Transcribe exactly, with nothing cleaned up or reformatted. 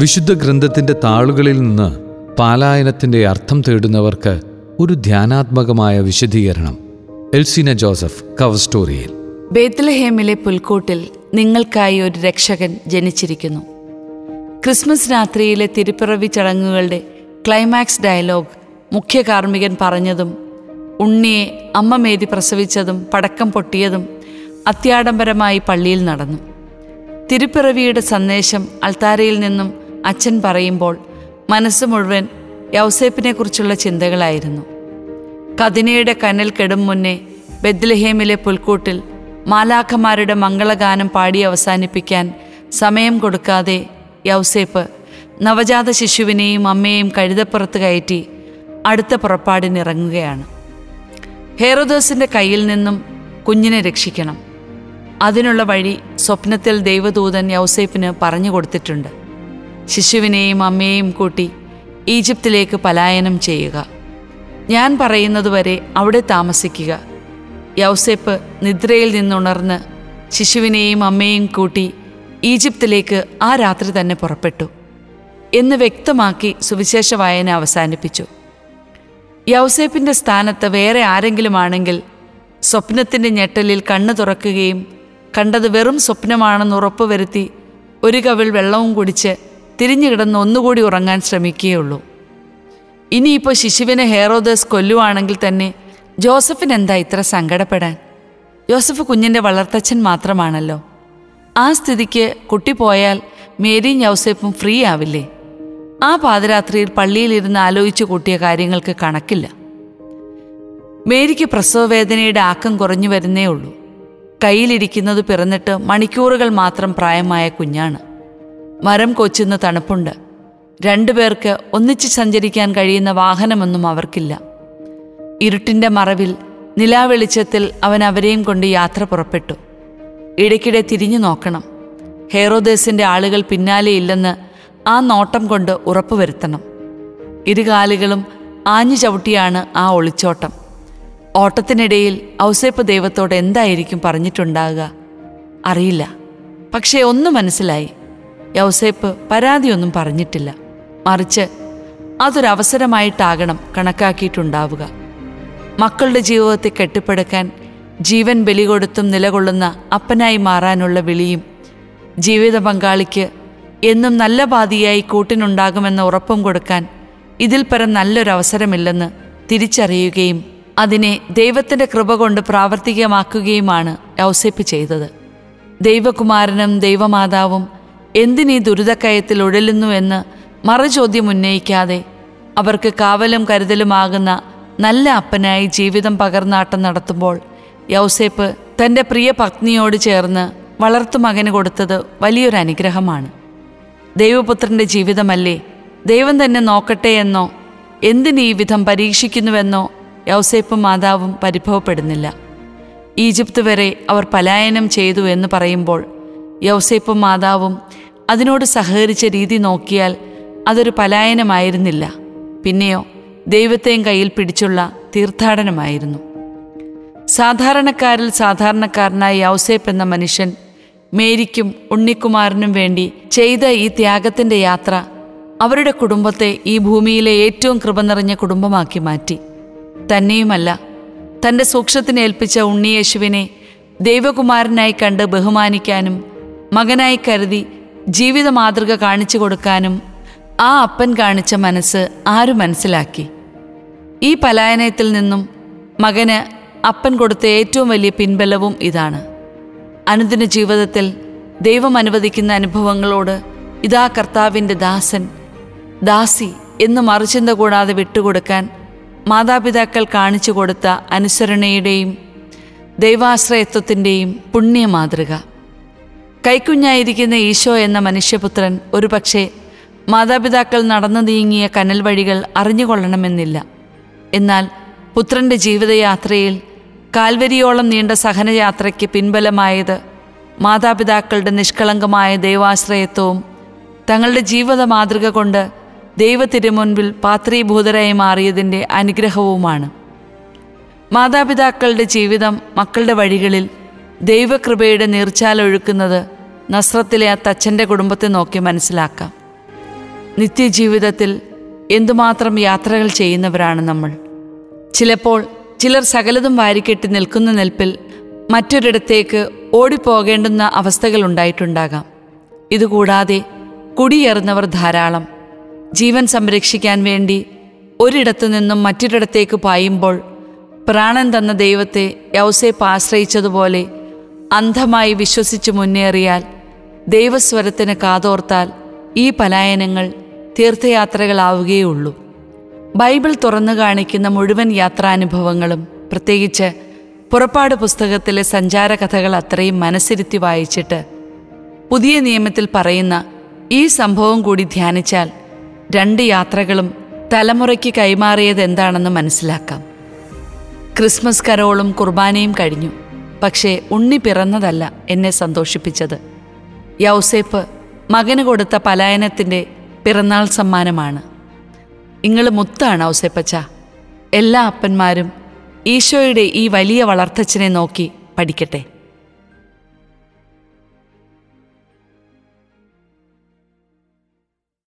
വിശുദ്ധ ഗ്രന്ഥത്തിൻ്റെ താളുകളിൽ നിന്ന് പാലായനത്തിൻ്റെ അർത്ഥം തേടുന്നവർക്ക് ഒരു ധ്യാനാത്മകമായ വിശദീകരണം എൽസീന ജോസഫ് കവർ സ്റ്റോറിയിൽ. ബേത്ലഹേമിലെ പുൽക്കൂട്ടിൽ നിങ്ങൾക്കായി ഒരു രക്ഷകൻ ജനിച്ചിരിക്കുന്നു. ക്രിസ്മസ് രാത്രിയിലെ തിരുപ്പിറവി ചടങ്ങുകളുടെ ക്ലൈമാക്സ് ഡയലോഗ് മുഖ്യ കാർമ്മികൻ പറഞ്ഞതും ഉണ്ണിയെ അമ്മ മേരി പ്രസവിച്ചതും പടക്കം പൊട്ടിയതും അത്യാഡംബരമായി പള്ളിയിൽ നടന്നു. തിരുപ്പിറവിയുടെ സന്ദേശം അൾത്താരയിൽ നിന്നും അച്ഛൻ പറയുമ്പോൾ മനസ്സ് മുഴുവൻ യൗസേപ്പിനെക്കുറിച്ചുള്ള ചിന്തകളായിരുന്നു. കദിനയുടെ കനൽ കെടും മുന്നേ ബെത്ലഹേമിലെ പുൽക്കൂട്ടിൽ മാലാഖമാരുടെ മംഗളഗാനം പാടി അവസാനിപ്പിക്കാൻ സമയം കൊടുക്കാതെ യൗസേപ്പ് നവജാത ശിശുവിനെയും അമ്മയെയും കഴുതപ്പുറത്ത് കയറ്റി അടുത്ത പുറപ്പാടിനിറങ്ങുകയാണ്. ഹെറോദോസിൻ്റെ കയ്യിൽ നിന്നും കുഞ്ഞിനെ രക്ഷിക്കണം. അതിനുള്ള വഴി സ്വപ്നത്തിൽ ദൈവദൂതൻ യൗസേപ്പിന് പറഞ്ഞു കൊടുത്തിട്ടുണ്ട്. ശിശുവിനെയും അമ്മയെയും കൂട്ടി ഈജിപ്തിലേക്ക് പലായനം ചെയ്യുക. ഞാൻ പറയുന്നതുവരെ അവിടെ താമസിക്കുക. യൗസേപ്പ് നിദ്രയിൽ നിന്നുണർന്ന് ശിശുവിനെയും അമ്മയെയും കൂട്ടി ഈജിപ്തിലേക്ക് ആ രാത്രി തന്നെ പുറപ്പെട്ടു എന്ന് വ്യക്തമാക്കി സുവിശേഷ വായന അവസാനിപ്പിച്ചു. യൗസേപ്പിൻ്റെ സ്ഥാനത്ത് വേറെ ആരെങ്കിലുമാണെങ്കിൽ സ്വപ്നത്തിൻ്റെ ഞെട്ടലിൽ കണ്ണ് തുറക്കുകയും കണ്ടത് വെറും സ്വപ്നമാണെന്ന് ഉറപ്പുവരുത്തി ഒരു കവിൾ വെള്ളവും കുടിച്ച് തിരിഞ്ഞു കിടന്ന് ഒന്നുകൂടി ഉറങ്ങാൻ ശ്രമിക്കുകയുള്ളൂ. ഇനിയിപ്പോൾ ശിശുവിനെ ഹെറോദസ് കൊല്ലുവാണെങ്കിൽ തന്നെ ജോസഫിനെന്താ ഇത്ര സങ്കടപ്പെടാൻ? ജോസഫ് കുഞ്ഞിൻ്റെ വളർത്തച്ഛൻ മാത്രമാണല്ലോ. ആ സ്ഥിതിക്ക് കുട്ടി പോയാൽ മേരിയും യൗസേപ്പും ഫ്രീ ആവില്ലേ? ആ പാതിരാത്രിയിൽ പള്ളിയിലിരുന്ന് ആലോചിച്ചു കൂട്ടിയ കാര്യങ്ങൾക്ക് കണക്കില്ല. മേരിക്ക് പ്രസവവേദനയുടെ ആക്കം കുറഞ്ഞു വരുന്നേ ഉള്ളൂ. കയ്യിലിരിക്കുന്നത് പിറന്നിട്ട് മണിക്കൂറുകൾ മാത്രം പ്രായമായ കുഞ്ഞാണ്. മരം കൊച്ചുന്ന തണുപ്പുണ്ട്. രണ്ടുപേർക്ക് ഒന്നിച്ച് സഞ്ചരിക്കാൻ കഴിയുന്ന വാഹനമൊന്നും അവർക്കില്ല. ഇരുട്ടിൻ്റെ മറവിൽ നിലാവെളിച്ചത്തിൽ അവൻ അവരെയും കൊണ്ട് യാത്ര പുറപ്പെട്ടു. ഇടയ്ക്കിടെ തിരിഞ്ഞു നോക്കണം. ഹെറോദേസിൻ്റെ ആളുകൾ പിന്നാലെയില്ലെന്ന് ആ നോട്ടം കൊണ്ട് ഉറപ്പുവരുത്തണം. ഇരുകാലുകളും ആഞ്ഞു ചവിട്ടിയാണ് ആ ഒളിച്ചോട്ടം. ഓട്ടത്തിനിടയിൽ ഔസേപ്പ് ദൈവത്തോട് എന്തായിരിക്കും പറഞ്ഞിട്ടുണ്ടാകുക? അറിയില്ല. പക്ഷേ ഒന്ന് മനസ്സിലായി, യൗസേപ്പ് പരാതിയൊന്നും പറഞ്ഞിട്ടില്ല. മറിച്ച് അതൊരവസരമായിട്ടാകണം കണക്കാക്കിയിട്ടുണ്ടാവുക. മക്കളുടെ ജീവിതത്തെ കെട്ടിപ്പടുക്കാൻ ജീവൻ ബലി കൊടുത്തും നിലകൊള്ളുന്ന അപ്പനായി മാറാനുള്ള വിളിയും ജീവിത പങ്കാളിക്ക് എന്നും നല്ല പാതിയായി കൂട്ടിനുണ്ടാകുമെന്ന ഉറപ്പും കൊടുക്കാൻ ഇതിൽ പരം നല്ലൊരവസരമില്ലെന്ന് തിരിച്ചറിയുകയും അതിനെ ദൈവത്തിൻ്റെ കൃപ കൊണ്ട് പ്രാവർത്തികമാക്കുകയുമാണ് യൗസേപ്പ് ചെയ്തത്. ദൈവകുമാരനും ദൈവമാതാവും എന്തിനീ ദുരിതക്കയത്തിൽ ഉഴലുന്നുവെന്ന് മറുചോദ്യം ഉന്നയിക്കാതെ അവർക്ക് കാവലും കരുതലുമാകുന്ന നല്ല അപ്പനായി ജീവിതം പകർന്നാട്ടം നടത്തുമ്പോൾ യൗസേപ്പ് തൻ്റെ പ്രിയ പത്നിയോട് ചേർന്ന് വളർത്തുമകന് കൊടുത്തത് വലിയൊരു അനുഗ്രഹമാണ്. ദൈവപുത്രൻ്റെ ജീവിതമല്ലേ, ദൈവം തന്നെ നോക്കട്ടെ എന്നോ എന്തിനീ വിധം പരീക്ഷിക്കുന്നുവെന്നോ യൗസേപ്പും മാതാവും പരിഭവപ്പെടുന്നില്ല. ഈജിപ്ത് വരെ അവർ പലായനം ചെയ്തു എന്ന് പറയുമ്പോൾ യൗസേപ്പും മാതാവും അതിനോട് സഹകരിച്ച രീതി നോക്കിയാൽ അതൊരു പലായനമായിരുന്നില്ല. പിന്നെയോ ദൈവത്തെയും കയ്യിൽ പിടിച്ചുള്ള തീർത്ഥാടനമായിരുന്നു. സാധാരണക്കാരിൽ സാധാരണക്കാരനായ യൗസേപ്പ് എന്ന മനുഷ്യൻ മേരിക്കും ഉണ്ണിക്കുമാരനും വേണ്ടി ചെയ്ത ഈ ത്യാഗത്തിൻ്റെ യാത്ര അവരുടെ കുടുംബത്തെ ഈ ഭൂമിയിലെ ഏറ്റവും കൃപ നിറഞ്ഞ കുടുംബമാക്കി മാറ്റി. തന്നെയുമല്ല, തൻ്റെ സൂക്ഷ്മത്തിന് ഏൽപ്പിച്ച ഉണ്ണിയേശുവിനെ ദൈവകുമാരനായി കണ്ട് ബഹുമാനിക്കാനും മകനായി കരുതി ജീവിത മാതൃക കാണിച്ചു കൊടുക്കാനും ആ അപ്പൻ കാണിച്ച മനസ്സ് ആര് മനസ്സിലാക്കി? ഈ പലായനത്തിൽ നിന്നും മകന് അപ്പൻ കൊടുത്ത ഏറ്റവും വലിയ പിൻബലവും ഇതാണ്. അനുദിന ജീവിതത്തിൽ ദൈവം അനുവദിക്കുന്ന അനുഭവങ്ങളോട് ഇതാ കർത്താവിൻ്റെ ദാസൻ ദാസി എന്ന് മറുചിന്ത കൂടാതെ വിട്ടുകൊടുക്കാൻ മാതാപിതാക്കൾ കാണിച്ചു കൊടുത്ത അനുസരണയുടെയും ദൈവാശ്രയത്വത്തിൻ്റെയും പുണ്യ മാതൃക. കൈക്കുഞ്ഞായിരിക്കുന്ന ഈശോ എന്ന മനുഷ്യപുത്രൻ ഒരുപക്ഷെ മാതാപിതാക്കൾ നടന്നു നീങ്ങിയ കനൽ വഴികൾ അറിഞ്ഞുകൊള്ളണമെന്നില്ല. എന്നാൽ പുത്രൻ്റെ ജീവിതയാത്രയിൽ കാൽവരിയോളം നീണ്ട സഹനയാത്രയ്ക്ക് പിൻബലമായത് മാതാപിതാക്കളുടെ നിഷ്കളങ്കമായ ദൈവാശ്രയത്വവും തങ്ങളുടെ ജീവിത മാതൃക കൊണ്ട് ദൈവത്തിരുമുൻപിൽ പാത്രീഭൂതരായി മാറിയതിൻ്റെ അനുഗ്രഹവുമാണ്. മാതാപിതാക്കളുടെ ജീവിതം മക്കളുടെ വഴികളിൽ ദൈവകൃപയുടെ നീർച്ചാലൊഴുക്കുന്നത് നസ്രത്തിലെ ആ തച്ചൻ്റെ കുടുംബത്തെ നോക്കി മനസ്സിലാക്കാം. നിത്യജീവിതത്തിൽ എന്തുമാത്രം യാത്രകൾ ചെയ്യുന്നവരാണ് നമ്മൾ. ചിലപ്പോൾ ചിലർ സകലതും വാരിക്കെട്ടി നിൽക്കുന്ന നിൽപ്പിൽ മറ്റൊരിടത്തേക്ക് ഓടിപ്പോകേണ്ടുന്ന അവസ്ഥകൾ ഉണ്ടായിട്ടുണ്ടാകാം. ഇതുകൂടാതെ കുടിയേറുന്നവർ ധാരാളം. ജീവൻ സംരക്ഷിക്കാൻ വേണ്ടി ഒരിടത്തു നിന്നും മറ്റൊരിടത്തേക്ക് പായുമ്പോൾ പ്രാണൻ തന്ന ദൈവത്തെ യൗസേപ്പ് ആശ്രയിച്ചതുപോലെ അന്ധമായി വിശ്വസിച്ച് മുന്നേറിയാൽ, ദൈവസ്വരത്തിന് കാതോർത്താൽ ഈ പലായനങ്ങൾ തീർത്ഥയാത്രകളാവുകയുള്ളൂ. ബൈബിൾ തുറന്നു കാണിക്കുന്ന മുഴുവൻ യാത്രാനുഭവങ്ങളും, പ്രത്യേകിച്ച് പുറപ്പാട് പുസ്തകത്തിലെ സഞ്ചാര കഥകൾ അത്രയും മനസ്സിരുത്തി വായിച്ചിട്ട് പുതിയ നിയമത്തിൽ പറയുന്ന ഈ സംഭവം കൂടി ധ്യാനിച്ചാൽ രണ്ട് യാത്രകളും തലമുറയ്ക്ക് കൈമാറിയത് എന്താണെന്ന് മനസ്സിലാക്കാം. ക്രിസ്മസ് കരോളും കുർബാനയും കഴിഞ്ഞു. പക്ഷേ ഉണ്ണി പിറന്നതല്ല എന്നെ സന്തോഷിപ്പിച്ചത്. യൗസേപ്പ് മകന് കൊടുത്ത പലായനത്തിൻ്റെ പിറന്നാൾ സമ്മാനമാണ്. നിങ്ങൾ മുത്താണ് ഔസേപ്പച്ച. എല്ലാ അപ്പന്മാരും ഈശോയുടെ ഈ വലിയ വളർത്തച്ഛനെ നോക്കി പഠിക്കട്ടെ.